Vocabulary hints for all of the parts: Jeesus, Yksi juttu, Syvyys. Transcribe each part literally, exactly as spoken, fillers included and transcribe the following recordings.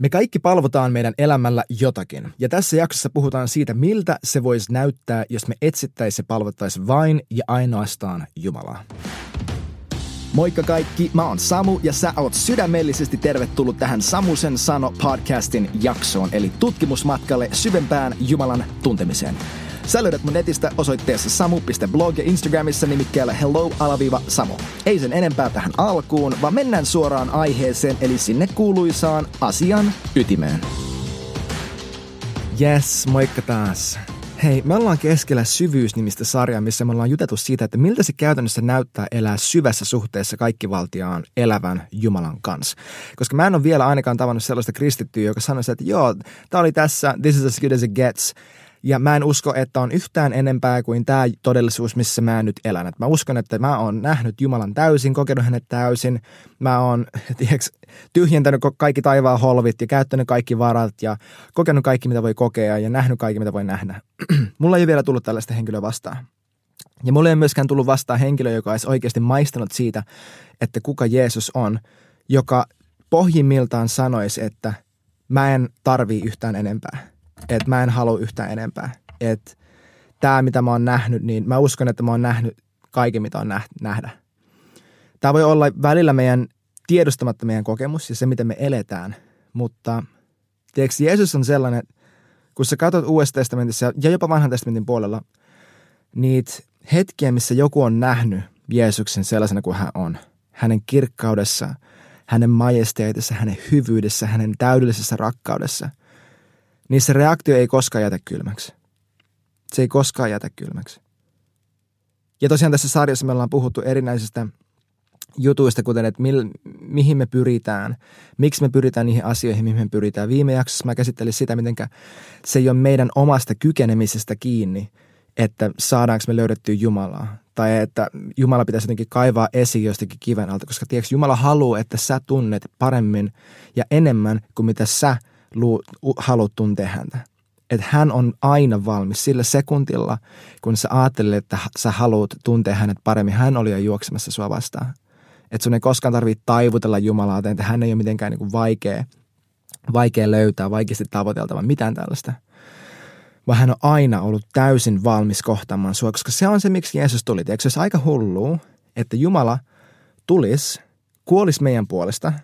Me kaikki palvotaan meidän elämällä jotakin, ja tässä jaksossa puhutaan siitä, miltä se voisi näyttää, jos me etsittäisiin ja palvottaisiin vain ja ainoastaan Jumalaa. Moikka kaikki, mä oon Samu ja sä oot sydämellisesti tervetullut tähän Samusen Sano-podcastin jaksoon, eli tutkimusmatkalle syvempään Jumalan tuntemiseen. Sä löydät mun netistä osoitteessa samu piste blog ja Instagramissa nimikkeellä hello-samo. Ei sen enempää tähän alkuun, vaan mennään suoraan aiheeseen, eli sinne kuuluisaan asian ytimeen. Yes, moikka taas. Hei, me ollaan keskellä Syvyys-nimistä sarjaa, missä me ollaan juteltu siitä, että miltä se käytännössä näyttää elää syvässä suhteessa kaikkivaltiaan elävän Jumalan kanssa. Koska mä en ole vielä ainakaan tavannut sellaista kristittyä, joka sanoisi, että joo, tää oli tässä, this is as good as it gets. Ja mä en usko, että on yhtään enempää kuin tämä todellisuus, missä mä nyt elän. Et mä uskon, että mä oon nähnyt Jumalan täysin, kokenut hänet täysin. Mä oon tiiäks, tyhjentänyt kaikki taivaan holvit ja käyttänyt kaikki varat ja kokenut kaikki, mitä voi kokea ja nähnyt kaikki, mitä voi nähdä. Mulla ei ole vielä tullut tällaista henkilöä vastaan. Ja mulla ei myöskään tullut vastaan henkilöä, joka olisi oikeasti maistanut siitä, että kuka Jeesus on, joka pohjimmiltaan sanoisi, että mä en tarvii yhtään enempää. Että mä en halua yhtään enempää. Että tää, mitä mä oon nähnyt, niin mä uskon, että mä oon nähnyt kaiken, mitä on nähdä. Tää voi olla välillä meidän tiedostamatta meidän kokemus ja se, miten me eletään. Mutta tiedätkö, Jeesus on sellainen, että kun sä katsot Uudessa testamentissa ja jopa Vanhan testamentin puolella, niitä hetkiä, missä joku on nähnyt Jeesuksen sellaisena kuin hän on. Hänen kirkkaudessaan, hänen majesteetissa, hänen hyvyydessä, hänen täydellisessä rakkaudessa. Niin se reaktio ei koskaan jätä kylmäksi. Se ei koskaan jätä kylmäksi. Ja tosiaan tässä sarjassa me ollaan puhuttu erinäisistä jutuista, kuten että mi- mihin me pyritään, miksi me pyritään niihin asioihin, mihin me pyritään. Viime jaksossa mä käsittelin sitä, miten se ei ole meidän omasta kykenemisestä kiinni, että saadaanko me löydettyä Jumalaa. Tai että Jumala pitäisi jotenkin kaivaa esiin jostakin kiven alta, koska tiedätkö, Jumala haluaa, että sä tunnet paremmin ja enemmän kuin mitä sä haluat tuntea häntä. Että hän on aina valmis sillä sekuntilla, kun sä ajattelet, että sä haluat tuntea hänet paremmin. Hän oli jo juoksemassa sua vastaan. Että sun ei koskaan tarvitse taivutella Jumalaa, että hän ei ole mitenkään niin kuin vaikea, vaikea löytää, vaikeasti tavoiteltava, mitään tällaista. Vaan hän on aina ollut täysin valmis kohtaamaan sua, koska se on se, miksi Jeesus tuli. Eikö se olisi aika hullua, että Jumala tulisi, kuolisi meidän puolesta –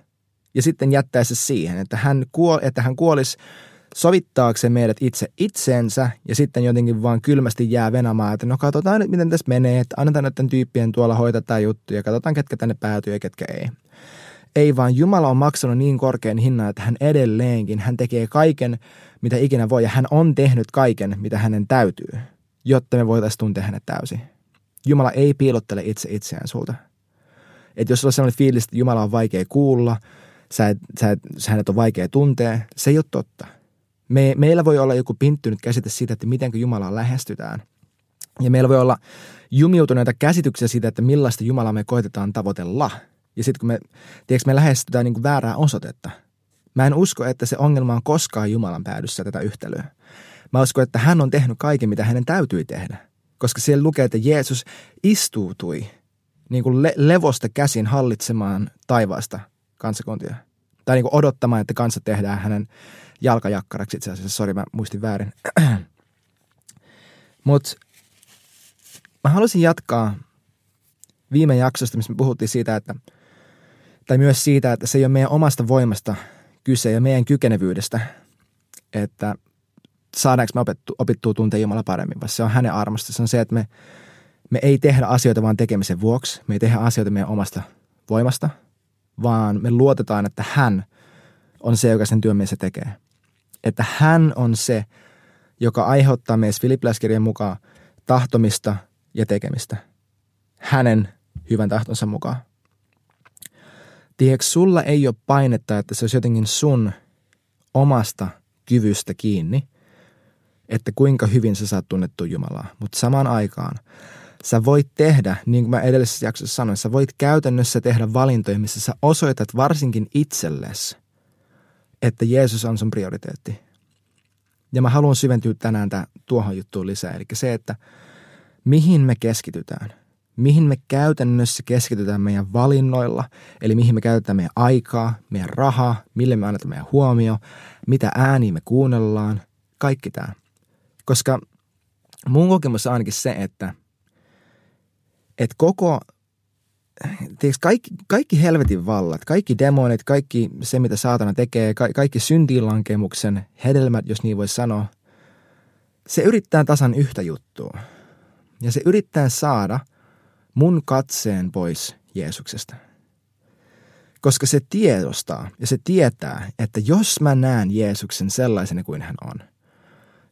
ja sitten jättäisi siihen, että hän, kuol, että hän kuolisi sovittaakseen meidät itse itsensä ja sitten jotenkin vaan kylmästi jää venamaan, että no katsotaan nyt miten tässä menee, että annetaan näiden tyyppien tuolla hoitaa tämä juttu ja katsotaan ketkä tänne päätyy ja ketkä ei. Ei vaan Jumala on maksanut niin korkean hinnan, että hän edelleenkin, hän tekee kaiken mitä ikinä voi ja hän on tehnyt kaiken mitä hänen täytyy, jotta me voitaisiin tuntea hänet täysin. Jumala ei piilottele itse itseään sulta. Että jos sulla on sellainen fiilis, että Jumala on vaikea kuulla, Sä et, sä et, hänet on vaikea tuntea. Se ei ole totta. Me, meillä voi olla joku pinttynyt käsite siitä, että miten Jumalaa lähestytään. Ja meillä voi olla jumiutuneita käsityksiä siitä, että millaista Jumalaa me koitetaan tavoitella. Ja sitten kun me, tiedätkö, me lähestytään niin kuin väärää osoitetta. Mä en usko, että se ongelma on koskaan Jumalan päädyssä tätä yhtälöä. Mä uskon, että hän on tehnyt kaiken, mitä hänen täytyi tehdä. Koska siellä lukee, että Jeesus istuutui niin kuin le, levosta käsin hallitsemaan taivaasta kansakuntia. Tai niin odottamaan, että kansa tehdään hänen jalkajakkaraksi itse asiassa. Sori, mä muistin väärin. Mutta mä halusin jatkaa viime jaksosta, missä me puhuttiin siitä, että, tai myös siitä, että se ei ole meidän omasta voimasta kyse ja meidän kykenevyydestä, että saadaanko me opittu, opittua tuntea Jumala paremmin, vaan se on hänen armosta. Se on se, että me, me ei tehdä asioita vaan tekemisen vuoksi. Me ei tehdä asioita meidän omasta voimasta, vaan me luotetaan, että hän on se, joka sen työn meissä tekee. Että hän on se, joka aiheuttaa meissä Filippiläiskirjan mukaan tahtomista ja tekemistä. Hänen hyvän tahtonsa mukaan. Tiedätkö, sulla ei ole painetta, että se olisi jotenkin sun omasta kyvystä kiinni, että kuinka hyvin sä saat tunnettua Jumalaa. Mutta samaan aikaan sä voit tehdä, niin kuin mä edellisessä jaksossa sanoin, sä voit käytännössä tehdä valintoja, missä sä osoitat varsinkin itsellesi, että Jeesus on sun prioriteetti. Ja mä haluan syventyä tänään tuohon juttuun lisää. Eli se, että mihin me keskitytään, mihin me käytännössä keskitytään meidän valinnoilla, eli mihin me käytetään meidän aikaa, meidän rahaa, mille me annetaan meidän huomio, mitä ääniä me kuunnellaan, kaikki tämä. Koska mun kokemus on ainakin se, että, että koko, tiiäks, kaikki, kaikki helvetin vallat, kaikki demonit, kaikki se, mitä saatana tekee, ka- kaikki syntiinlankemuksen hedelmät, jos niin voi sanoa, se yrittää tasan yhtä juttua. Ja se yrittää saada mun katseen pois Jeesuksesta. Koska se tiedostaa ja se tietää, että jos mä näen Jeesuksen sellaisena kuin hän on,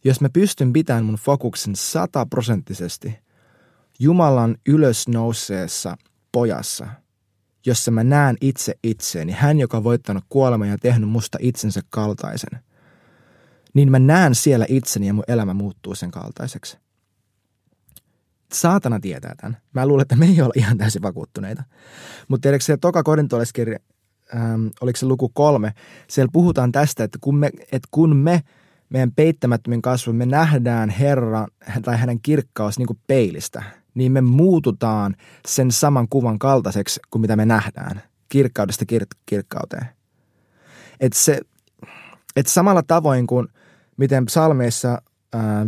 jos mä pystyn pitämään mun fokuksen sataprosenttisesti Jumalan ylösnouseessa pojassa, jossa mä näen itse itseäni, hän joka on voittanut kuoleman ja tehnyt musta itsensä kaltaisen, niin mä näen siellä itseni ja mun elämä muuttuu sen kaltaiseksi. Saatana tietää tämän. Mä luulen, että me ei ole ihan täysin vakuuttuneita. Mutta tiedätkö se toka korintolaiskirja, ähm, oliko se luku kolme, siellä puhutaan tästä, että kun me, että kun me meidän peittämättömin kasvun, me nähdään Herran tai hänen kirkkaus niin kuin peilistä, niin me muututaan sen saman kuvan kaltaiseksi kuin mitä me nähdään kirkkaudesta kir- kirkkauteen. Että se, et samalla tavoin kuin miten psalmeissa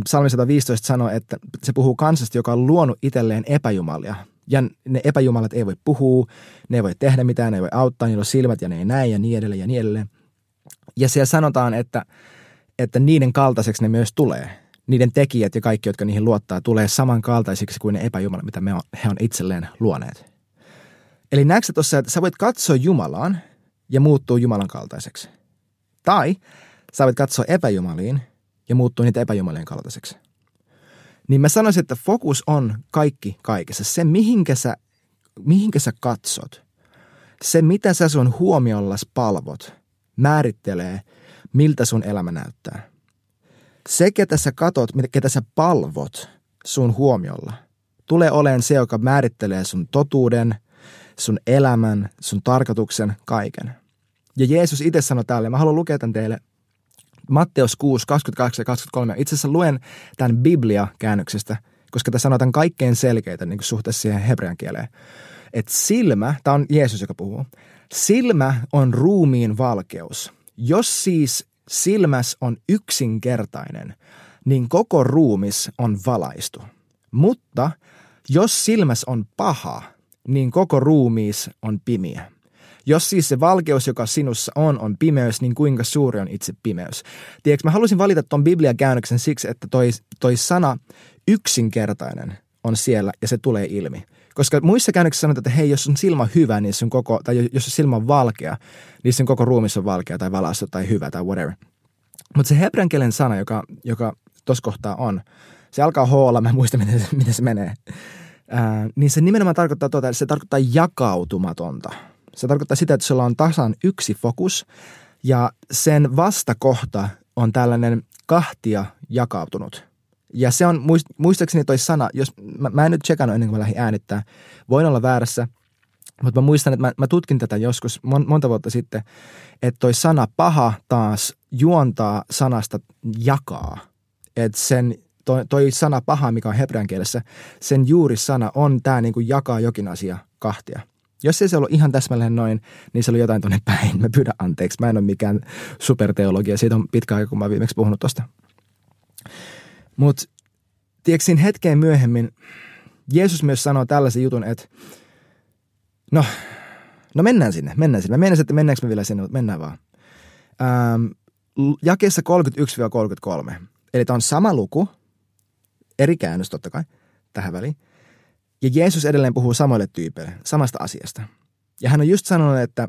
Psalmi sata viisitoista sanoo, että se puhuu kansasta, joka on luonut itselleen epäjumalia. Ja ne epäjumalat ei voi puhua, ne ei voi tehdä mitään, ne ei voi auttaa, niillä on silmät ja ne ei näe ja niin edelleen ja niin edelleen. Ja siellä sanotaan, että, että niiden kaltaiseksi ne myös tulee. Niiden tekijät ja kaikki, jotka niihin luottaa, tulee samankaltaisiksi kuin ne epäjumalat, mitä me on, he on itselleen luoneet. Eli näetkö tuossa, että sä voit katsoa Jumalaan ja muuttuu Jumalan kaltaiseksi. Tai sä voit katsoa epäjumaliin ja muuttuu niitä epäjumalien kaltaiseksi. Niin mä sanoisin, että fokus on kaikki kaikessa. Se, mihinkä sä, mihinkä sä katsot, se, mitä sä sun huomiollas palvot, määrittelee, miltä sun elämä näyttää. Se, ketä sä katot, ketä sä palvot sun huomiolla, tulee oleen se, joka määrittelee sun totuuden, sun elämän, sun tarkoituksen, kaiken. Ja Jeesus itse sanoi tälleen, mä haluan lukea tämän teille, Matteus kuusi, kaksikymmentäkaksi ja kaksikymmentäkolme. Itse asiassa luen tämän Biblia-käännöksestä, koska tässä sanotaan kaikkein selkeitä niin kuin suhteessa siihen hebrean kieleen. Että silmä, tämä on Jeesus, joka puhuu, silmä on ruumiin valkeus. Jos siis silmäs on yksinkertainen, niin koko ruumis on valaistu. Mutta jos silmäs on paha, niin koko ruumiis on pimiä. Jos siis se valkeus, joka sinussa on, on pimeys, niin kuinka suuri on itse pimeys? Tiedätkö, mä halusin valita tuon Biblian käännöksen siksi, että toi, toi sana yksinkertainen on siellä ja se tulee ilmi. Koska muissa käännöksissä sanotaan, että hei, jos sun silmä hyvä, niin sun koko, tai jos sun silmä on valkea, niin sun koko ruumis on valkea tai valaistu tai hyvä tai whatever. Mutta se hebrean kielen sana, joka, joka tuossa kohtaa on, se alkaa hoolla, mä en muista, miten se, miten se menee, Ää, niin se nimenomaan tarkoittaa tuota, että se tarkoittaa jakautumatonta. Se tarkoittaa sitä, että sulla on tasan yksi fokus ja sen vastakohta on tällainen kahtia jakautunut. Ja se on, muistaakseni toi sana, jos mä, mä en nyt tsekannut ennen kuin mä lähdin äänittää, voin olla väärässä, mutta mä muistan, että mä, mä tutkin tätä joskus mon, monta vuotta sitten, että toi sana paha taas juontaa sanasta jakaa. Että sen, toi, toi sana paha, mikä on hebrean kielessä, sen juurissana on tää niin kuin jakaa jokin asia kahtia. Jos ei se ollut ihan täsmälleen noin, niin se oli jotain tuonne päin. Mä pyydän anteeksi. Mä en ole mikään superteologia. Siitä on pitkä aika, kun mä oon viimeksi puhunut tosta. Mutta tiedätkö, hetkeen myöhemmin Jeesus myös sanoo tällaisen jutun, että no, no mennään sinne, mennään sinne. Mä menisin, että mennäänkö me vielä sinne, mutta mennään vaan. Ähm, jakeessa kolmekymmentäyksi kolmekymmentäkolme. Eli tämä on sama luku, eri käännös totta kai, tähän väliin. Ja Jeesus edelleen puhuu samoille tyypeille, samasta asiasta. Ja hän on just sanonut, että,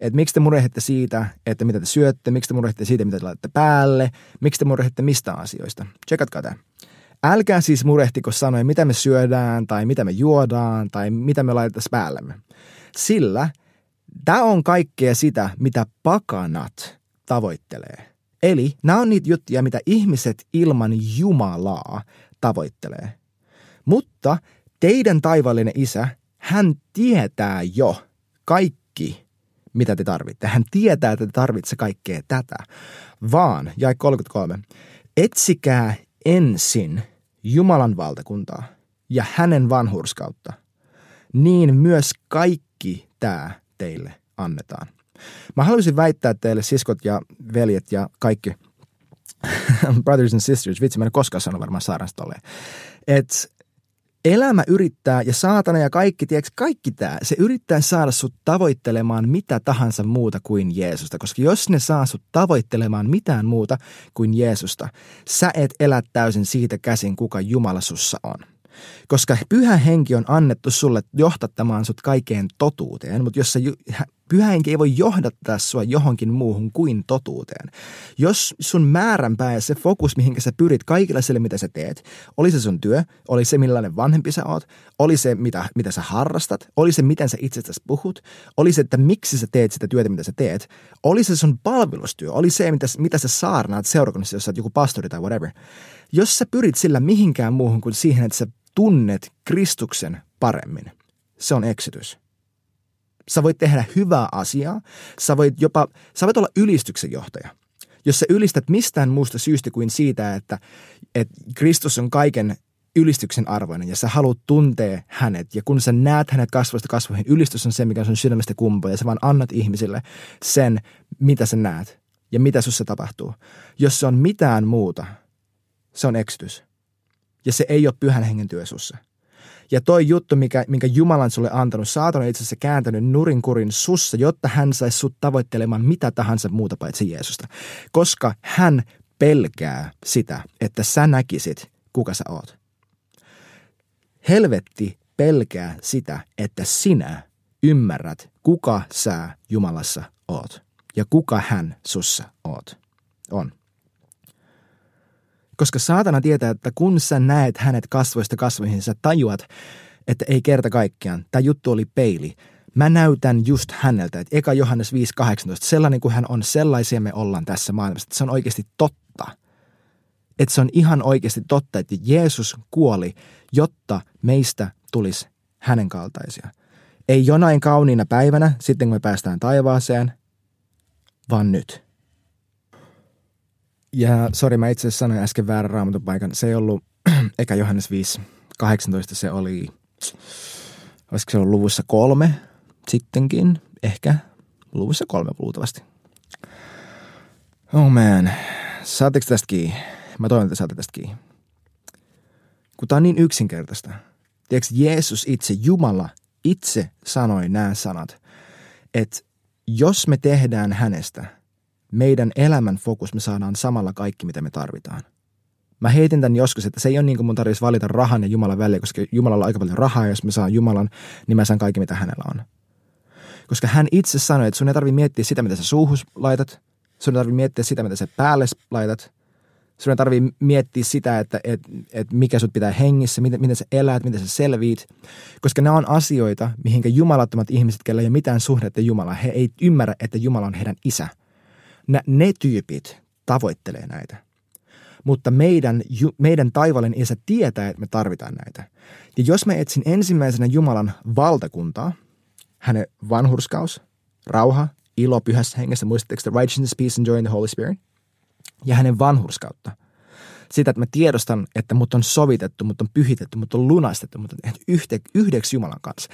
että miksi te murehditte siitä, että mitä te syötte, miksi te murehditte siitä, mitä te laitatte päälle, miksi te murehditte mistä asioista. Tsekatkaa tämä. Älkää siis murehtiko sanoja, mitä me syödään tai mitä me juodaan tai mitä me laitetaan päällemme. Sillä tämä on kaikkea sitä, mitä pakanat tavoittelee. Eli nämä on niitä juttuja, mitä ihmiset ilman Jumalaa tavoittelee. Mutta teidän taivaallinen isä, hän tietää jo kaikki, mitä te tarvitte. Hän tietää, että te tarvitsette kaikkea tätä. Vaan, jae kolmekymmentäkolme, etsikää ensin Jumalan valtakuntaa ja hänen vanhurskautta. niin myös kaikki tämä teille annetaan. Mä haluaisin väittää teille, siskot ja veljet ja kaikki, brothers and sisters, vitsi, mä en koskaan sano varmaan saarnasta tolleen, että elämä yrittää ja saatana ja kaikki, tiedätkö, kaikki tämä, se yrittää saada sut tavoittelemaan mitä tahansa muuta kuin Jeesusta, koska jos ne saa sut tavoittelemaan mitään muuta kuin Jeesusta, sä et elä täysin siitä käsin, kuka Jumala sussa on. Koska pyhä henki on annettu sulle johdattamaan sut kaikkeen totuuteen, mutta jos sä, pyhä henki ei voi johdattaa sua johonkin muuhun kuin totuuteen. Jos sun määränpää ja se fokus, mihin sä pyrit kaikilla sille, mitä sä teet, oli se sun työ, oli se millainen vanhempi sä oot, oli se mitä, mitä sä harrastat, oli se miten sä itsestäsi puhut, oli se, että miksi sä teet sitä työtä, mitä sä teet, oli se sun palvelustyö, oli se, mitä, mitä sä saarnaat seurakunnassa, jos sä oot joku pastori tai whatever. Jos sä pyrit sillä mihinkään muuhun kuin siihen, että sä tunnet Kristuksen paremmin, se on eksitys. Sä voit tehdä hyvää asiaa, sä voit jopa, sä voit olla ylistyksen johtaja. Jos sä ylistät mistään muusta syystä kuin siitä, että, että Kristus on kaiken ylistyksen arvoinen ja sä haluat tuntea hänet. Ja kun sä näet hänet kasvoista kasvoihin, ylistys on se, mikä sun sydämestä kumpuaa ja sä vaan annat ihmisille sen, mitä sä näet ja mitä sussa tapahtuu. Jos se on mitään muuta, se on eksitys. Ja se ei ole pyhän hengen työ sussa. Ja toi juttu, mikä, minkä Jumala on sulle antanut, saatana itse asiassa kääntänyt nurinkurin sussa, jotta hän saisi sut tavoittelemaan mitä tahansa muuta paitsi Jeesusta. Koska hän pelkää sitä, että sä näkisit, kuka sä oot. Helvetti pelkää sitä, että sinä ymmärrät, kuka sä Jumalassa oot. Ja kuka hän sussa oot. On. Koska saatana tietää, että kun sä näet hänet kasvoista kasvoihin, sä tajuat, että ei kerta kaikkiaan. Tämä juttu oli peili. Mä näytän just häneltä, että eka Johannes viisi kahdeksantoista, sellainen kuin hän on, sellaisia me ollaan tässä maailmassa. Että se on oikeasti totta. Että se on ihan oikeasti totta, että Jeesus kuoli, jotta meistä tulisi hänen kaltaisia. Ei jonain kauniina päivänä, sitten kun me päästään taivaaseen, vaan nyt. Ja sori, mä itse asiassa sanoin äsken väärän raamatun paikan. Se ei ollut eka Johannes viisi kahdeksantoista, se oli, olisiko se ollut luvussa kolme sittenkin, ehkä luvussa kolme luultavasti. Oh man, saatteko tästä kiinni? Mä toivon, että saatte tästä kiinni. Kun tää on niin yksinkertaista. Tiedätkö, Jeesus itse, Jumala itse sanoi nämä sanat, että jos me tehdään hänestä, meidän elämän fokus, me saadaan samalla kaikki, mitä me tarvitaan. Mä heitin tämän joskus, että se ei ole niin kuin mun tarvitsisi valita rahan ja Jumalan väliä, koska Jumalalla on aika paljon rahaa, ja jos mä saan Jumalan, niin mä saan kaikki, mitä hänellä on. Koska hän itse sanoi, että sun ei tarvitse miettiä sitä, mitä sä suuhus laitat, sun ei tarvitse miettiä sitä, mitä sä päälle laitat, sun ei tarvitse miettiä sitä, että, että, että mikä sut pitää hengissä, miten, miten sä elät, miten sä selviit. Koska nämä on asioita, mihinkä jumalattomat ihmiset, kellä ei ole mitään suhdetta Jumalaan, he ei ymmärrä, että Jumala on heidän isä. Nä, ne tyypit tavoittelee näitä, mutta meidän, ju, meidän taivaallinen isä tietää, että me tarvitaan näitä. Ja jos mä etsin ensimmäisenä Jumalan valtakuntaa, hänen vanhurskaus, rauha, ilo pyhässä hengessä, muistatteko the righteousness, peace and joy in the Holy Spirit, ja hänen vanhurskautta. Sitä, että mä tiedostan, että mut on sovitettu, mut on pyhitetty, mut on lunastettu, mut on tehty yhdeksi Jumalan kanssa,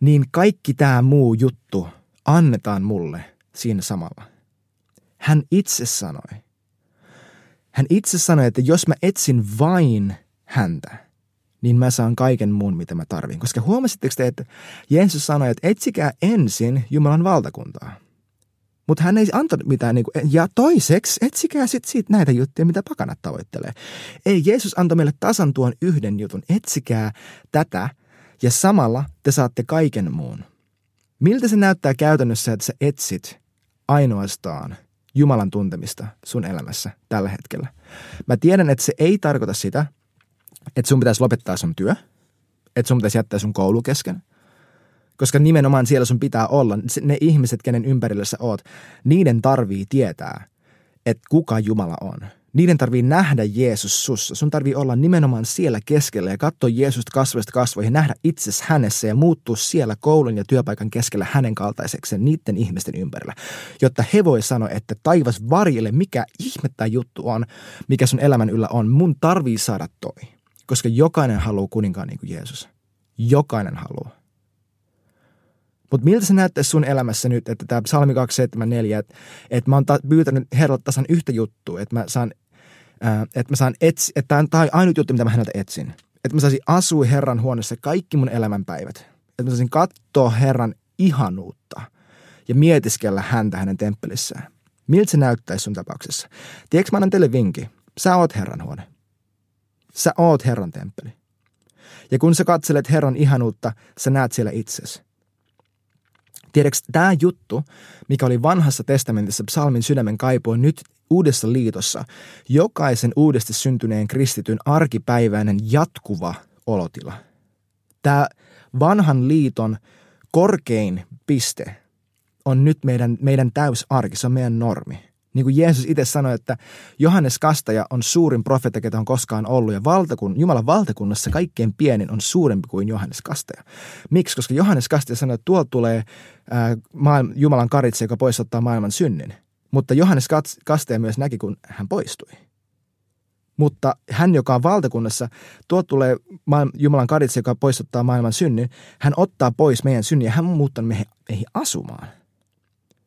niin kaikki tämä muu juttu annetaan mulle siinä samalla. Hän itse sanoi, hän itse sanoi, että jos mä etsin vain häntä, niin mä saan kaiken muun, mitä mä tarvin. Koska huomasitteko te, että Jeesus sanoi, että etsikää ensin Jumalan valtakuntaa. Mutta hän ei antanut mitään, niin kuin, ja toiseksi etsikää sitten siitä näitä juttuja, mitä pakanat tavoittelee. Ei, Jeesus antoi meille tasan tuon yhden jutun, etsikää tätä ja samalla te saatte kaiken muun. Miltä se näyttää käytännössä, että sä etsit ainoastaan Jumalan tuntemista sun elämässä tällä hetkellä? Mä tiedän, että se ei tarkoita sitä, että sun pitäisi lopettaa sun työ, että sun pitäisi jättää sun koulu kesken, koska nimenomaan siellä sun pitää olla. Ne ihmiset, kenen ympärillä sä oot, niiden tarvii tietää, että kuka Jumala on. Niiden tarvii nähdä Jeesus sussa. Sun tarvii olla nimenomaan siellä keskellä ja katsoa Jeesusta kasvoista kasvoihin, nähdä itsesi hänessä ja muuttua siellä koulun ja työpaikan keskellä hänen kaltaiseksi niiden ihmisten ympärillä. Jotta he voi sanoa, että taivas varjele, mikä ihme tämä juttu on, mikä sun elämän yllä on. Mun tarvii saada toi, koska jokainen haluaa kuninkaan niin kuin Jeesus. Jokainen haluaa. Mutta miltä se näyttäisi sun elämässä nyt, että tämä psalmi kaksisataaseitsemänkymmentäneljä, että, että mä oon ta- pyytänyt Herralle tasan yhtä juttua, että mä saan, ää, että mä saan etsi, että tämä on ainut juttu, mitä mä häneltä etsin. Että mä saisin asua Herran huoneessa kaikki mun elämänpäivät. Että mä saisin katsoa Herran ihanuutta ja mietiskellä häntä hänen temppelissään. Miltä se näyttäisi sun tapauksessa? Tiedätkö, mä annan teille vinkin. Sä oot Herran huone. Sä oot Herran temppeli. Ja kun sä katselet Herran ihanuutta, sä näet siellä itsesi. Tiedätkö, tämä juttu, mikä oli vanhassa testamentissa psalmin sydämen kaipuu, nyt uudessa liitossa jokaisen uudesti syntyneen kristityn arkipäiväinen jatkuva olotila. Tämä vanhan liiton korkein piste on nyt meidän, meidän täysarki, se on meidän normi. Niin kuin Jeesus itse sanoi, että Johannes Kastaja on suurin profeetta, ketä on koskaan ollut, ja valtakun, Jumalan valtakunnassa kaikkein pienin on suurempi kuin Johannes Kastaja. Miksi? Koska Johannes Kastaja sanoi, että tuolta tulee ää, maailma, Jumalan karitse, joka poisottaa maailman synnin. Mutta Johannes Kastaja myös näki, kun hän poistui. Mutta hän, joka on valtakunnassa, tuolta tulee Jumalan karitse, joka poisottaa maailman synnin, hän ottaa pois meidän synnin ja hän on muuttanut meihin, meihin asumaan.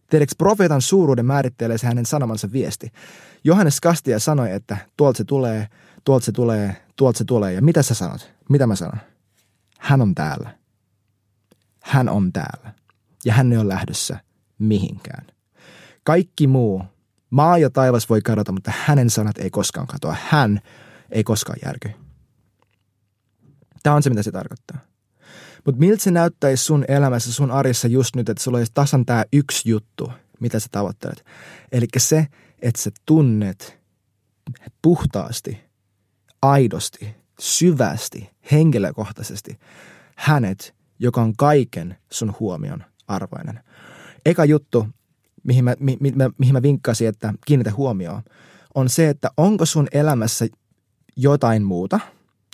Tiedätkö, profeetan suuruuden määrittelee se hänen sanomansa viesti. Johannes Kastaja sanoi, että tuolta se tulee, tuolta se tulee, tuolta se tulee. Ja mitä sä sanot? Mitä mä sanon? Hän on täällä. Hän on täällä. Ja hän ei ole lähdössä mihinkään. Kaikki muu, maa ja taivas voi kadota, mutta hänen sanat ei koskaan katoa. Hän ei koskaan järky. Tämä on se, mitä se tarkoittaa. Mutta miltä se näyttäisi sun elämässä, sun arjessa just nyt, että sulla olisi tasan tämä yksi juttu, mitä sä tavoittelet. Eli se, että sä tunnet puhtaasti, aidosti, syvästi, henkilökohtaisesti hänet, joka on kaiken sun huomion arvoinen. Eka juttu, mihin mä, mi, mi, mihin mä vinkkasin, että kiinnitä huomioon, on se, että onko sun elämässä jotain muuta,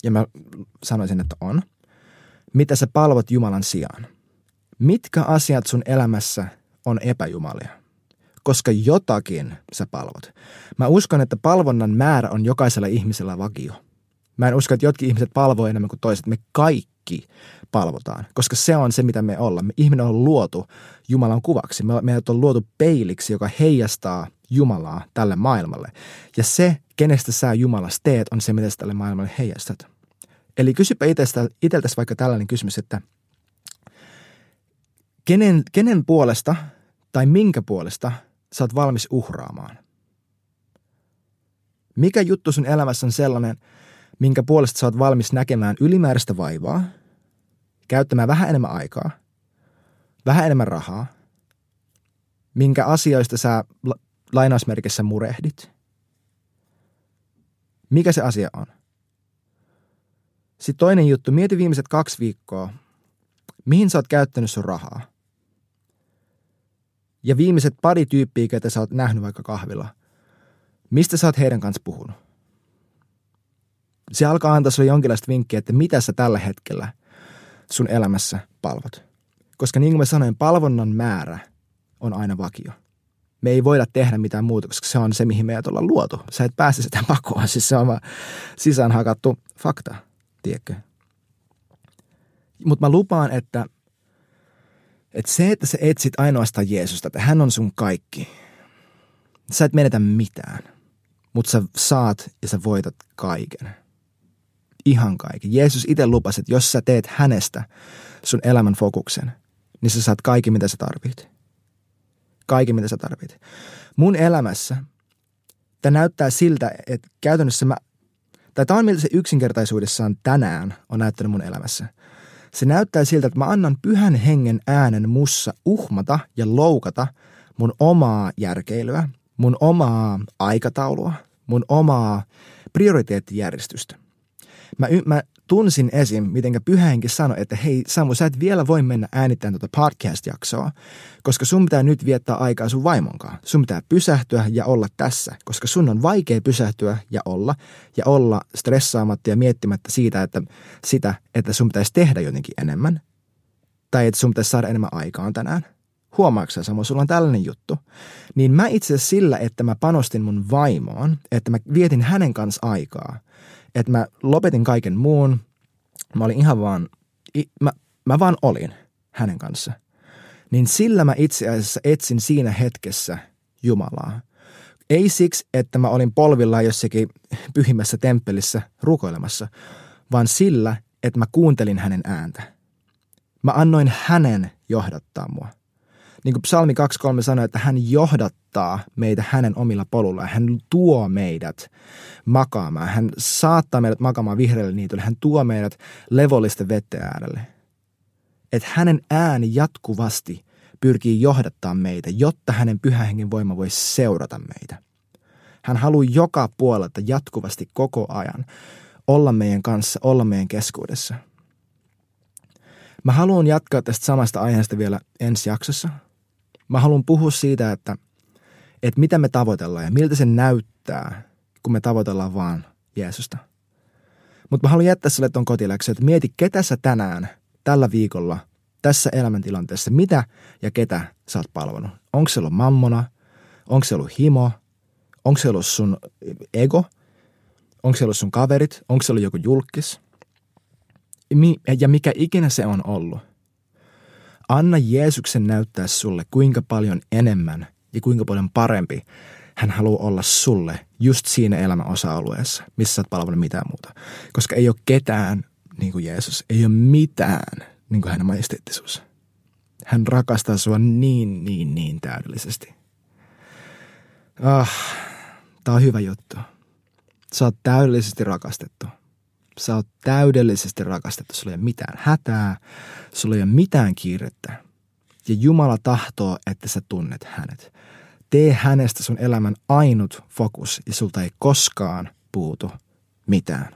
ja mä sanoisin, että on, mitä sä palvot Jumalan sijaan. Mitkä asiat sun elämässä on epäjumalia? Koska jotakin sä palvot. Mä uskon, että palvonnan määrä on jokaisella ihmisellä vakio. Mä en usko, että jotkin ihmiset palvoo enemmän kuin toiset. Me kaikki palvotaan, koska se on se, mitä me ollaan. Me ihminen on luotu Jumalan kuvaksi. Meidät on luotu peiliksi, joka heijastaa Jumalaa tälle maailmalle. Ja se, kenestä sä Jumalasta teet, on se, mitä sä tälle maailmalle heijastat. Eli kysypä itseltäsi vaikka tällainen kysymys, että kenen, kenen puolesta tai minkä puolesta sä oot valmis uhraamaan? Mikä juttu sun elämässä on sellainen, minkä puolesta sä oot valmis näkemään ylimääräistä vaivaa, käyttämään vähän enemmän aikaa, vähän enemmän rahaa, minkä asioista sä lainausmerkissä murehdit? Mikä se asia on? Sitten toinen juttu, mieti viimeiset kaksi viikkoa, mihin sä oot käyttänyt sun rahaa. Ja viimeiset pari tyyppiä, ketä sä oot nähnyt vaikka kahvilla, mistä sä oot heidän kanssa puhunut? Se alkaa antaa sulle jonkinlaista vinkkiä, että mitä sä tällä hetkellä sun elämässä palvot. Koska niin kuin mä sanoin, palvonnan määrä on aina vakio. Me ei voida tehdä mitään muuta, koska se on se, mihin meidät ollaan luotu. Sä et pääse sitä pakoon, siis se on vaan sisään hakattu fakta. Tiedätkö? Mutta mä lupaan, että, että se, että sä etsit ainoastaan Jeesusta, että hän on sun kaikki. Sä et menetä mitään, mutta sä saat ja sä voitat kaiken. Ihan kaiken. Jeesus itse lupasi, että jos sä teet hänestä sun elämän fokuksen, niin sä saat kaiken, mitä sä tarvit. Kaiken, mitä sä tarvit. Mun elämässä tää näyttää siltä, että käytännössä mä Tai tämä on miltä se yksinkertaisuudessaan tänään on näyttänyt mun elämässä. Se näyttää siltä, että mä annan pyhän hengen äänen mussa uhmata ja loukata mun omaa järkeilyä, mun omaa aikataulua, mun omaa prioriteettijärjestystä. Mä, y- mä tunsin esim, mitenkä pyhä henki sanoi, että hei Samu, sä et vielä voi mennä äänittämään tuota podcast-jaksoa, koska sun pitää nyt viettää aikaa sun vaimonkaan. Sun pitää pysähtyä ja olla tässä, koska sun on vaikea pysähtyä ja olla, ja olla stressaamatta ja miettimättä siitä, että, sitä, että sun pitäisi tehdä jotenkin enemmän, tai että sun pitäisi saada enemmän aikaan tänään. Huomaatko Samu, sulla on tällainen juttu. Niin mä itse asiassa sillä, että mä panostin mun vaimoon, että mä vietin hänen kanssa aikaa, että mä lopetin kaiken muun. Mä olin ihan vaan, mä, mä vaan olin hänen kanssa. niin sillä mä itse asiassa etsin siinä hetkessä Jumalaa. Ei siksi, että mä olin polvillaan jossakin pyhimmässä temppelissä rukoilemassa, vaan sillä, että mä kuuntelin hänen ääntä. Mä annoin hänen johdattaa mua. Niin kuin psalmi kaksi kolme sanoi, että hän johdattaa meitä hänen omilla polullaan. Hän tuo meidät makaamaan. Hän saattaa meidät makaamaan vihreälle niitylle. Hän tuo meidät levollisten vetteen äärelle. Että hänen ääni jatkuvasti pyrkii johdattaa meitä, jotta hänen pyhän hengen voima voi seurata meitä. Hän haluaa joka puolelta jatkuvasti koko ajan olla meidän kanssa, olla meidän keskuudessa. Mä haluan jatkaa tästä samasta aiheesta vielä ensi jaksossa. Mä haluan puhua siitä, että, että mitä me tavoitellaan ja miltä se näyttää, kun me tavoitellaan vaan Jeesusta. Mutta mä haluan jättää sulle ton kotiläksyn, että mieti, ketä sä tänään, tällä viikolla, tässä elämäntilanteessa, mitä ja ketä sä oot palvonut. Onko se ollut mammona? Onko se ollut himo? Onko se ollut sun ego? Onko se ollut sun kaverit? Onko se ollut joku julkkis? Ja mikä ikinä se on ollut. Anna Jeesuksen näyttää sulle, kuinka paljon enemmän ja kuinka paljon parempi hän haluaa olla sulle just siinä elämän osa-alueessa, missä sä oot palvellut mitään muuta. Koska ei ole ketään niin kuin Jeesus, ei ole mitään niin kuin hänen majesteettisuus. Hän rakastaa sua niin, niin, niin täydellisesti. Ah, tää on hyvä juttu. Sä oot täydellisesti rakastettu. Sä oot täydellisesti rakastettu, sulla ei ole mitään hätää, sulla ei ole mitään kiirettä. Ja Jumala tahtoo, että sä tunnet hänet. Tee hänestä sun elämän ainut fokus ja sulta ei koskaan puutu mitään.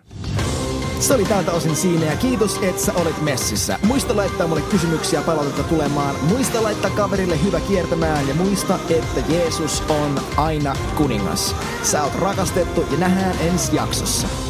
Se oli tältä osin siinä ja kiitos, että sä olet messissä. Muista laittaa mulle kysymyksiä palautetta tulemaan. Muista laittaa kaverille hyvä kiertämään ja muista, että Jeesus on aina kuningas. Sä oot rakastettu ja nähdään ensi jaksossa.